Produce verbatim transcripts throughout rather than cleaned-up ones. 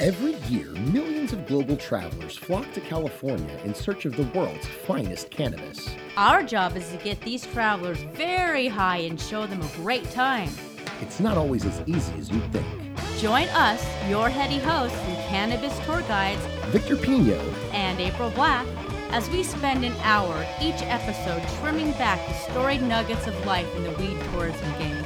Every year, millions of global travelers flock to California in search of the world's finest cannabis. Our job is to get these travelers very high and show them a great time. It's not always as easy as you think. Join us, your heady hosts and cannabis tour guides, Victor Pino and April Black, as we spend an hour each episode trimming back the storied nuggets of life in the weed tourism game.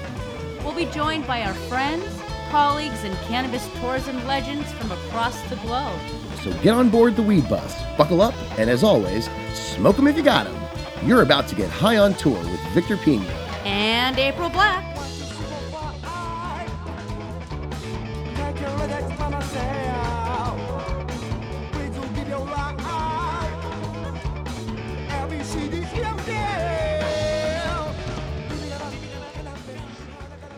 We'll be joined by our friends, colleagues, and cannabis tourism legends from across the globe. So get on board the weed bus, buckle up, and as always, smoke them if you got them. You're about to get high on tour with Victor Pino and April Black.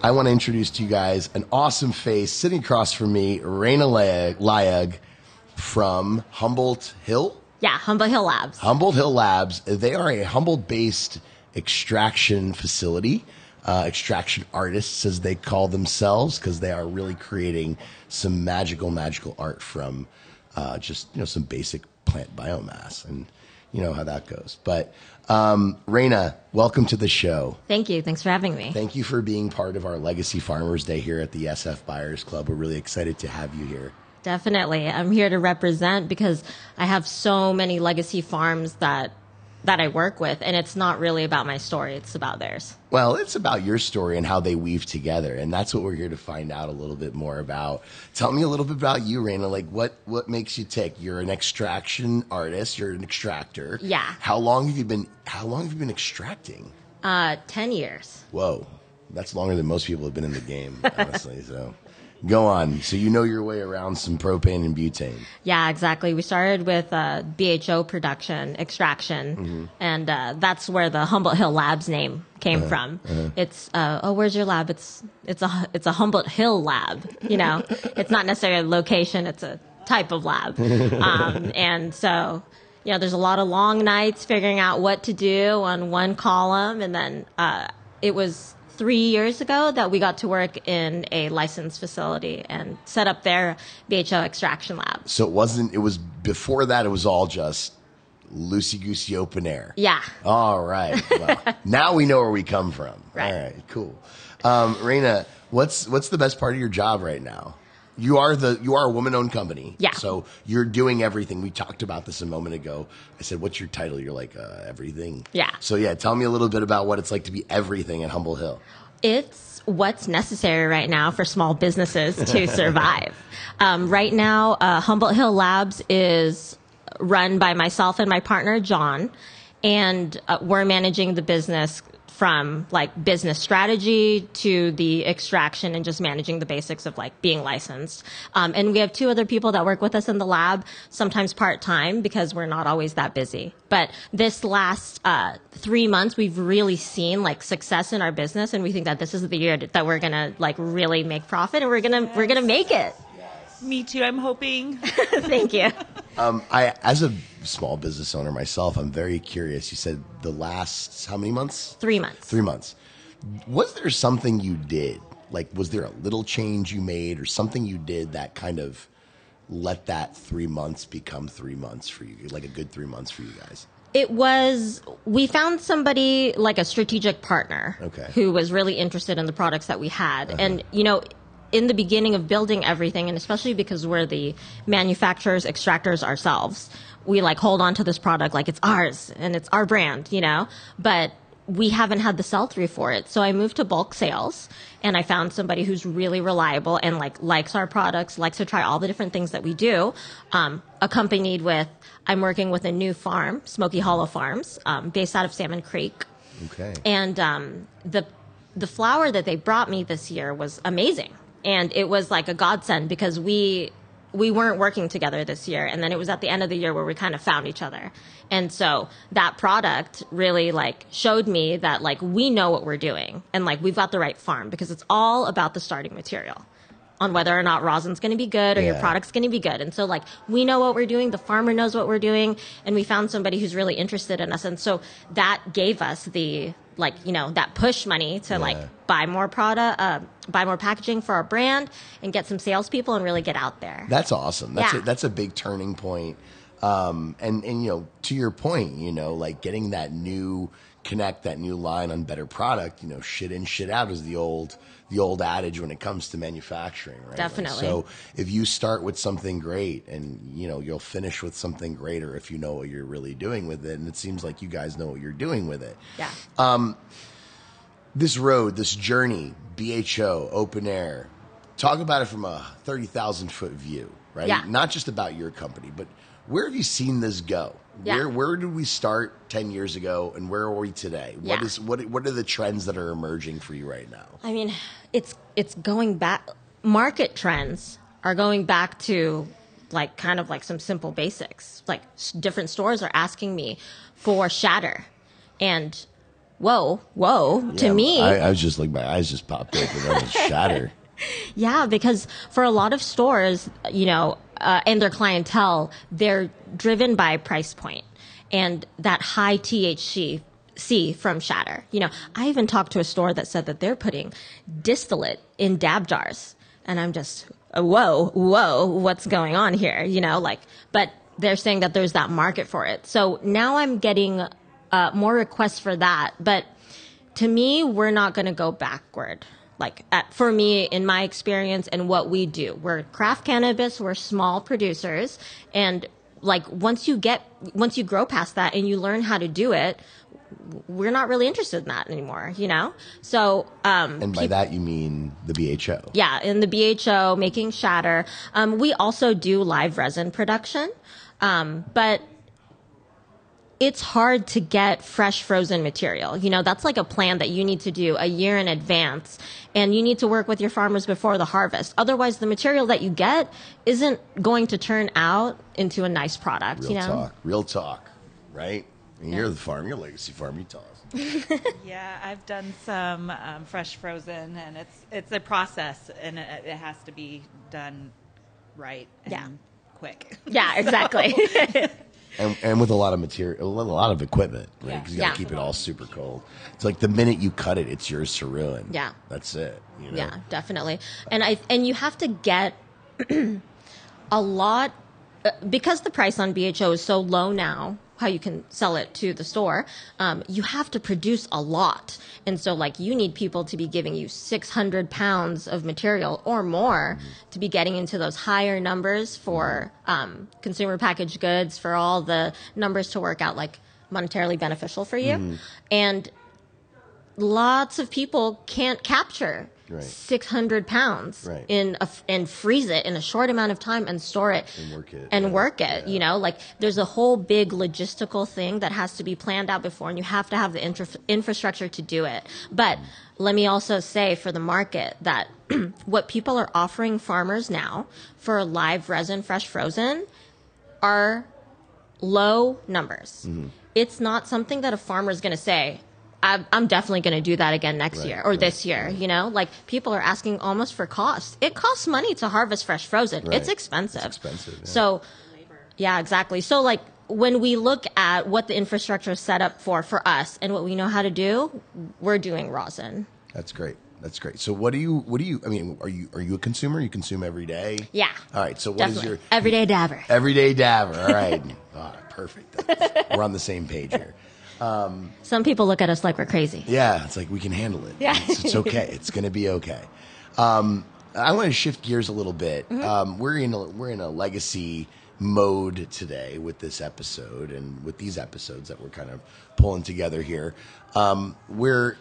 I want to introduce to you guys an awesome face sitting across from me, Reina Layug from Humboldt Hill. Yeah, Humboldt Hill Labs. Humboldt Hill Labs. They are a Humboldt-based extraction facility, uh, extraction artists, as they call themselves, because they are really creating some magical, magical art from uh, just, you know, some basic plant biomass, and you know how that goes. But um, Reina, welcome to the show. Thank you. Thanks for having me. Thank you for being part of our Legacy Farmers Day here at the S F Buyers Club. We're really excited to have you here. Definitely. I'm here to represent because I have so many legacy farms that that I work with, and it's not really about my story. It's about theirs. Well, it's about your story and how they weave together, and that's what we're here to find out a little bit more about. Tell me a little bit about you, Reina. Like, what, what makes you tick? You're an extraction artist. You're an extractor. Yeah. How long have you been? How long have you been extracting? Uh, ten years. Whoa, that's longer than most people have been in the game, honestly. So. Go on. So you know your way around some propane and butane. Yeah, exactly. We started with uh, B H O production, extraction, mm-hmm. and uh, that's where the Humboldt Hill Labs name came uh-huh. from. Uh-huh. It's, uh, oh, where's your lab? It's it's a, it's a Humboldt Hill lab, you know. It's not necessarily a location. It's a type of lab. um, and so, you know, there's a lot of long nights figuring out what to do on one column, and then uh, it was... three years ago that we got to work in a licensed facility and set up their B H O extraction lab. So it wasn't, it was before that, it was all just loosey-goosey open air. Yeah. All right. Well, now we know where we come from. Right. All right. Cool. Um, Reina, what's, what's the best part of your job right now? You are the you are a woman-owned company. Yeah. So you're doing everything. We talked about this a moment ago. I said, what's your title? You're like, uh, everything. Yeah. So, yeah, tell me a little bit about what it's like to be everything at Humboldt Hill. It's what's necessary right now for small businesses to survive. um, right now, uh, Humboldt Hill Labs is run by myself and my partner, John, and uh, we're managing the business from like business strategy to the extraction and just managing the basics of like being licensed. Um, and we have two other people that work with us in the lab, sometimes part-time because we're not always that busy. But this last uh, three months, we've really seen like success in our business. And we think that this is the year that we're going to like really make profit, and we're going to, yes. we're going to make it. Yes. Me too. I'm hoping. Thank you. Um, I, as a small business owner myself, I'm very curious. You said the last, how many months? Three months. Three months. Was there something you did? Like, was there a little change you made or something you did that kind of let that three months become three months for you? Like a good three months for you guys? It was, we found somebody like a strategic partner okay. who was really interested in the products that we had. Uh-huh. And, you know, in the beginning of building everything, and especially because we're the manufacturers, extractors ourselves, we like hold on to this product like it's ours and it's our brand, you know, but we haven't had the sell through for it. So I moved to bulk sales, and I found somebody who's really reliable and like likes our products, likes to try all the different things that we do, um, accompanied with, I'm working with a new farm, Smoky Hollow Farms, um, based out of Salmon Creek. Okay. And um, the the flower that they brought me this year was amazing. And it was like a godsend because we we weren't working together this year. And then it was at the end of the year where we kind of found each other. And so that product really like showed me that like we know what we're doing, and like we've got the right farm, because it's all about the starting material on whether or not rosin's going to be good or yeah. your product's going to be good. And so like we know what we're doing, the farmer knows what we're doing, and we found somebody who's really interested in us. And so that gave us the like, you know, that push money to yeah. like buy more product, uh, buy more packaging for our brand and get some salespeople and really get out there. That's awesome. That's yeah. a, that's a big turning point. Um, and, and, you know, to your point, you know, like getting that new connect, that new line on better product, you know, shit in, shit out is the old, the old adage when it comes to manufacturing, right? Definitely. Like, so if you start with something great and, you know, you'll finish with something greater if you know what you're really doing with it. And it seems like you guys know what you're doing with it. Yeah. Um, this road, this journey, B H O, open air, talk about it from a thirty thousand foot view, right? Yeah. Not just about your company, but where have you seen this go? Yeah. Where where did we start ten years ago and where are we today? What yeah. is what what are the trends that are emerging for you right now? I mean, it's it's going back. Market trends are going back to like kind of like some simple basics. Like different stores are asking me for shatter and whoa, whoa yeah, to me. I, I was just like my eyes just popped open. That was shatter. Yeah, because for a lot of stores, you know, uh, and their clientele, they're driven by price point and that high T H C from shatter. You know, I even talked to a store that said that they're putting distillate in dab jars. And I'm just, whoa, whoa, what's going on here? You know, like, but they're saying that there's that market for it. So now I'm getting uh, more requests for that. But to me, we're not going to go backward. Like at, for me, in my experience and what we do, we're craft cannabis, we're small producers. And like once you get, once you grow past that and you learn how to do it, we're not really interested in that anymore, you know? So, um, and by pe- that you mean the B H O. Yeah. In the B H O, making shatter. Um, we also do live resin production. Um, but it's hard to get fresh frozen material. You know, that's like a plan that you need to do a year in advance and you need to work with your farmers before the harvest. Otherwise, the material that you get isn't going to turn out into a nice product. Real you know? talk, real talk, right? And yeah. you're the farm, your legacy farm, you tell us. Yeah, I've done some um, fresh frozen and it's it's a process and it, it has to be done right and yeah. quick. Yeah, exactly. So. And, and with a lot of material, a lot of equipment, right? Because yeah. you got to yeah. keep it all super cold. It's like the minute you cut it, it's yours to ruin. Yeah, that's it. You know? Yeah, definitely. And I and you have to get a lot uh, because the price on B H O is so low now. How you can sell it to the store? Um, you have to produce a lot, and so like you need people to be giving you six hundred pounds of material or more mm-hmm. to be getting into those higher numbers for um, consumer packaged goods, for all the numbers to work out like monetarily beneficial for you. Mm-hmm. And lots of people can't capture right. six hundred pounds right. in a, and freeze it in a short amount of time and store it and work it. And yeah. work it. Yeah. You know, like there's a whole big logistical thing that has to be planned out before, and you have to have the intra- infrastructure to do it. But mm-hmm. let me also say for the market that what people are offering farmers now for live resin, fresh frozen, are low numbers. Mm-hmm. It's not something that a farmer is going to say, I'm definitely going to do that again next right, year or right, this year. Right. You know, like people are asking almost for cost. It costs money to harvest fresh frozen. Right. It's expensive. It's expensive. Yeah. So, yeah, exactly. So, like when we look at what the infrastructure is set up for for us and what we know how to do, we're doing rosin. That's great. That's great. So, what do you? What do you? I mean, are you are you a consumer? You consume every day. Yeah. All right. So, what definitely. is your everyday dabber? Everyday dabber. All right. Oh, perfect. We're on the same page here. Um, Some people look at us like we're crazy. Yeah, it's like we can handle it. Yeah. It's, it's okay. It's going to be okay. Um, I want to shift gears a little bit. Mm-hmm. Um, we're in a, we're in a legacy mode today with this episode and with these episodes that we're kind of pulling together here. Um, we're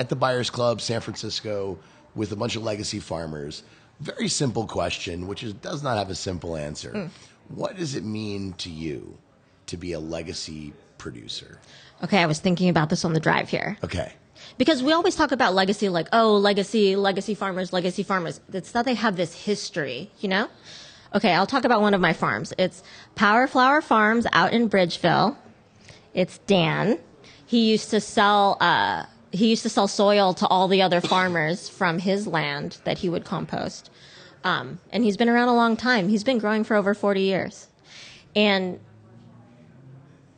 at the Buyers Club, San Francisco, with a bunch of legacy farmers. Very simple question, which is does not have a simple answer. Mm. What does it mean to you to be a legacy producer? Okay, I was thinking about this on the drive here. Okay. Because we always talk about legacy, like, oh, legacy, legacy farmers, legacy farmers. It's that they have this history, you know? Okay, I'll talk about one of my farms. It's Power Flower Farms out in Bridgeville. It's Dan. He used to sell, uh, he used to sell soil to all the other farmers from his land that he would compost. Um, and he's been around a long time. He's been growing for over forty years. And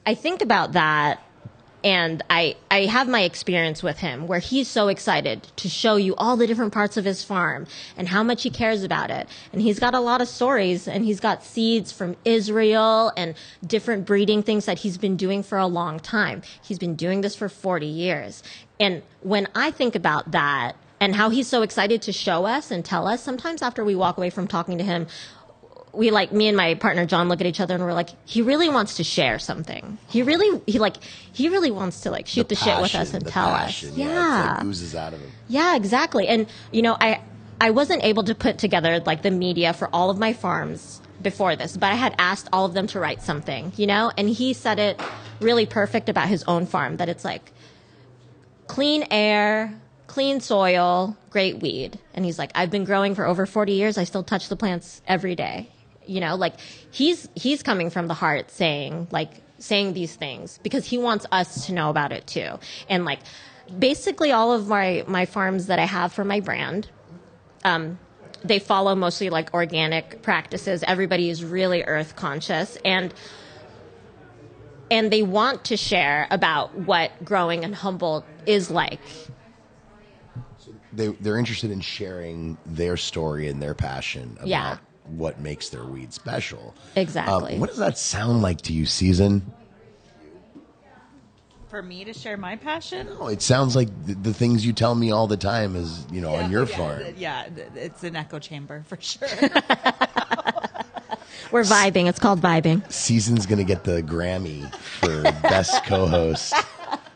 I think about that And I, I have my experience with him where he's so excited to show you all the different parts of his farm and how much he cares about it. And he's got a lot of stories, and he's got seeds from Israel and different breeding things that he's been doing for a long time. He's been doing this for forty years. And when I think about that and how he's so excited to show us and tell us, sometimes after we walk away from talking to him, we like, me and my partner John look at each other and we're like, he really wants to share something. He really, he like, he really wants to like shoot the, passion, the shit with us and tell passion, us. Yeah, yeah. It's like oozes out of him. Yeah, exactly. And you know, I I wasn't able to put together like the media for all of my farms before this, but I had asked all of them to write something, you know. And he said it really perfect about his own farm, that it's like clean air, clean soil, great weed. And he's like, I've been growing for over forty years. I still touch the plants every day. You know, like he's he's coming from the heart saying like saying these things because he wants us to know about it too. And like basically all of my, my farms that I have for my brand, um, they follow mostly like organic practices. Everybody is really earth conscious, and and they want to share about what growing in Humboldt is like. So they they're interested in sharing their story and their passion about yeah. what makes their weed special. Exactly. Um, what does that sound like to you, Susan? For me to share my passion? No, it sounds like the, the things you tell me all the time is, you know, yeah, on your yeah, farm. Yeah, it's an echo chamber for sure. We're vibing. It's called vibing. Susan's going to get the Grammy for best co-host,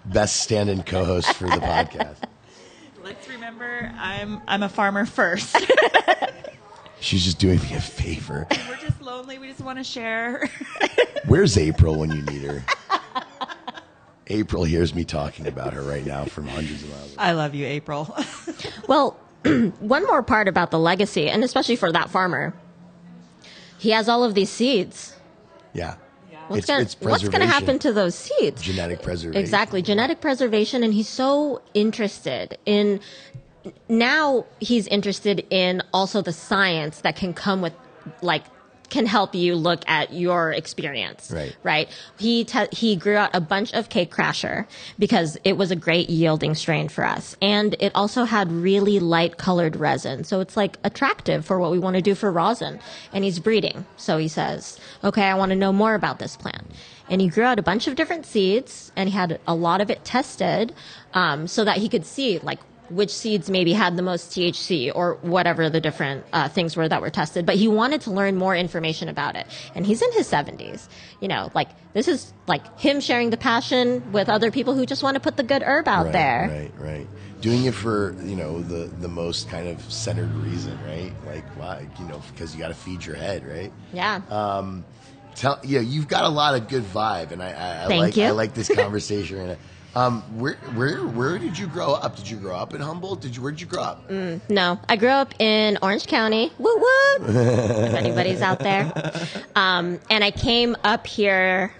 best stand-in co-host for the podcast. Let's remember, I'm I'm a farmer first. She's just doing me a favor. We're just lonely. We just want to share. Where's April when you need her? April hears me talking about her right now from hundreds of miles away. I love you, April. Well, one more part about the legacy, and especially for that farmer. He has all of these seeds. Yeah. What's going to happen to those seeds? Genetic preservation. Exactly. Genetic preservation. And he's so interested in... Now he's interested in also the science that can come with, like, can help you look at your experience. Right. Right. He te- he grew out a bunch of cake crasher because it was a great yielding strain for us, and it also had really light colored resin, so it's like attractive for what we want to do for rosin. And he's breeding, so he says, "Okay, I want to know more about this plant." And he grew out a bunch of different seeds, and he had a lot of it tested, um, so that he could see like which seeds maybe had the most T H C or whatever the different uh, things were that were tested. But he wanted to learn more information about it. And he's in his seventies. You know, like this is like him sharing the passion with other people who just want to put the good herb out right, there. Right, right. Doing it for, you know, the, the most kind of centered reason, right? Like, why, you know, because you got to feed your head, right? Yeah. Um, tell, yeah, you've got a lot of good vibe. And I, I, I, Thank like, you. I like this conversation. And I, Um, where, where, where did you grow up? Did you grow up in Humboldt? Did you, where'd you grow up? Mm, no, I grew up in Orange County. Woot woot! If anybody's out there. Um, and I came up here,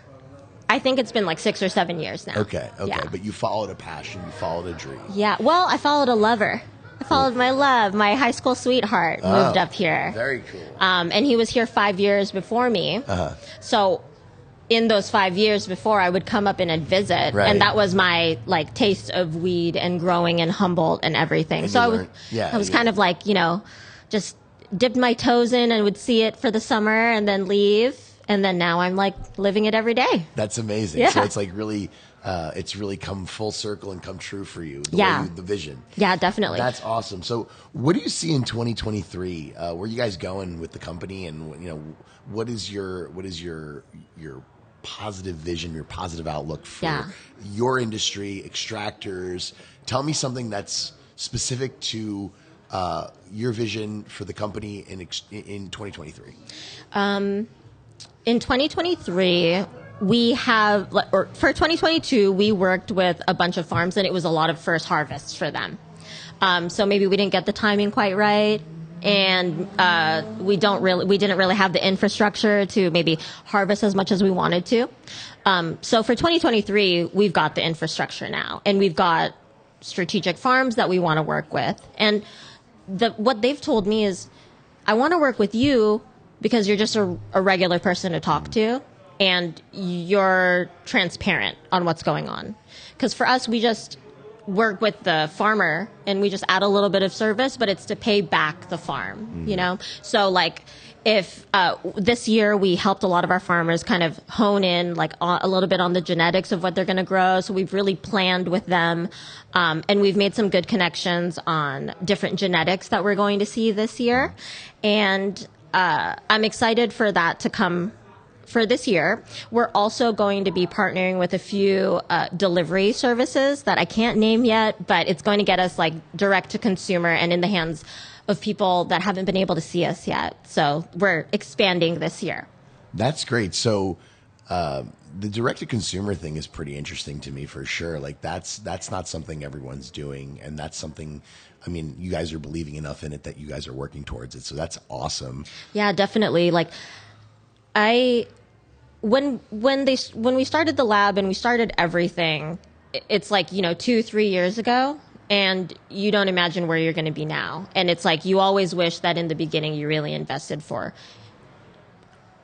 I think it's been like six or seven years now. Okay, okay. Yeah. But you followed a passion, you followed a dream. Yeah, well, I followed a lover. I followed my love. My high school sweetheart oh, moved up here. Very cool. Um, and he was here five years before me. Uh-huh. So... in those five years before, I would come up in and visit, right. and that was my like taste of weed and growing in Humboldt and everything. And so I was, yeah, I was yeah. kind of like, you know, just dipped my toes in and would see it for the summer and then leave, and then now I'm like living it every day. That's amazing. Yeah. So it's like really, uh, it's really come full circle and come true for you. The yeah, way you, the vision. Yeah, definitely. That's awesome. So what do you see in twenty twenty-three? Uh, where are you guys going with the company, and you know, what is your what is your your positive vision, your positive outlook for yeah. your industry, extractors? Tell me something that's specific to uh, your vision for the company in in twenty twenty-three. Um, in twenty twenty-three, we have, or for twenty twenty-two, we worked with a bunch of farms, and it was a lot of first harvests for them. Um, so maybe we didn't get the timing quite right. And uh, we don't really, we didn't really have the infrastructure to maybe harvest as much as we wanted to. Um, so for twenty twenty-three, we've got the infrastructure now, and we've got strategic farms that we want to work with. And the, what they've told me is, I want to work with you because you're just a, a regular person to talk to, and you're transparent on what's going on. Because for us, we just work with the farmer and we just add a little bit of service, but it's to pay back the farm, mm-hmm. you know? So like if uh, this year we helped a lot of our farmers kind of hone in like a little bit on the genetics of what they're going to grow. So we've really planned with them. Um, and we've made some good connections on different genetics that we're going to see this year. And uh, I'm excited for that to come for this year. We're also going to be partnering with a few uh, delivery services that I can't name yet, but it's going to get us like direct to consumer and in the hands of people that haven't been able to see us yet. So we're expanding this year. That's great. So uh, the direct to consumer thing is pretty interesting to me for sure. Like that's, that's not something everyone's doing. And that's something, I mean, you guys are believing enough in it that you guys are working towards it. So that's awesome. Yeah, definitely. Like I, when, when they, when we started the lab and we started everything, it's like, you know, two, three years ago, and you don't imagine where you're going to be now. And it's like, you always wish that in the beginning you really invested for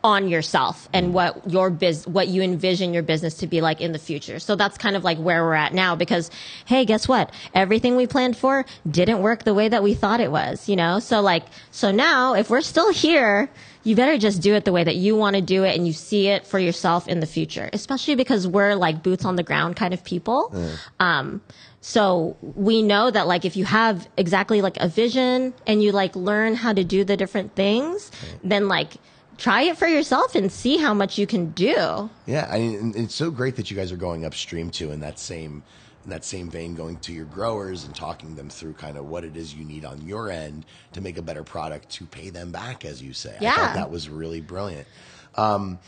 on yourself and what your biz, what you envision your business to be like in the future. So that's kind of like where we're at now, because hey, guess what? Everything we planned for didn't work the way that we thought it was, you know? So like, so now if we're still here, you better just do it the way that you want to do it and you see it for yourself in the future, especially because we're like boots on the ground kind of people. Mm. Um, so we know that like if you have exactly like a vision and you like learn how to do the different things, mm. then like try it for yourself and see how much you can do. Yeah, I mean, it's so great that you guys are going upstream too in that same in that same vein, going to your growers and talking them through kind of what it is you need on your end to make a better product to pay them back, as you say. Yeah. I thought that was really brilliant. Um,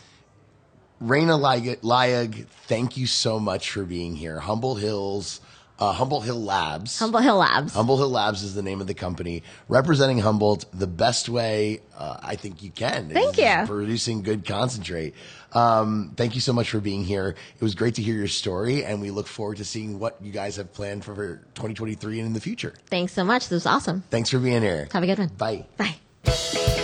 Reina Layug, thank you so much for being here. Humboldt Hills, uh, Humboldt Hill Labs. Humboldt Hill Labs. Humboldt Hill Labs is the name of the company. Representing Humboldt the best way uh, I think you can. Thank you. Producing good concentrate. Um, thank you so much for being here. It was great to hear your story, and we look forward to seeing what you guys have planned for twenty twenty-three and in the future. Thanks so much. This was awesome. Thanks for being here. Have a good one. Bye. Bye.